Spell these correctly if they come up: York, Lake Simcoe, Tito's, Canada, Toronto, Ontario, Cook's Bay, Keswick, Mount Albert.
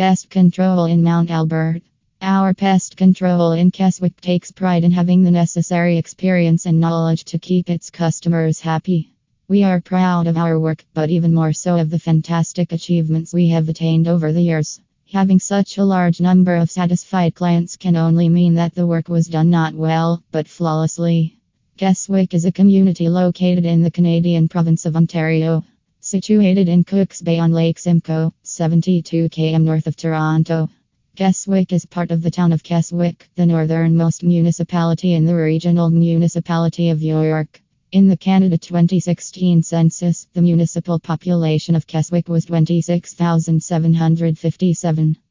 Pest control in Mount Albert. Our pest control in Keswick takes pride in having the necessary experience and knowledge to keep its customers happy. We are proud of our work, but even more so of the fantastic achievements we have attained over the years. Having such a large number of satisfied clients can only mean that the work was done not well, but flawlessly. Keswick is a community located in the Canadian province of Ontario, situated in Cook's Bay on Lake Simcoe, 72 km north of Toronto. Keswick is part of the town of Keswick, the northernmost municipality in the regional municipality of York. In the Canada 2016 census, the municipal population of Keswick was 26,757.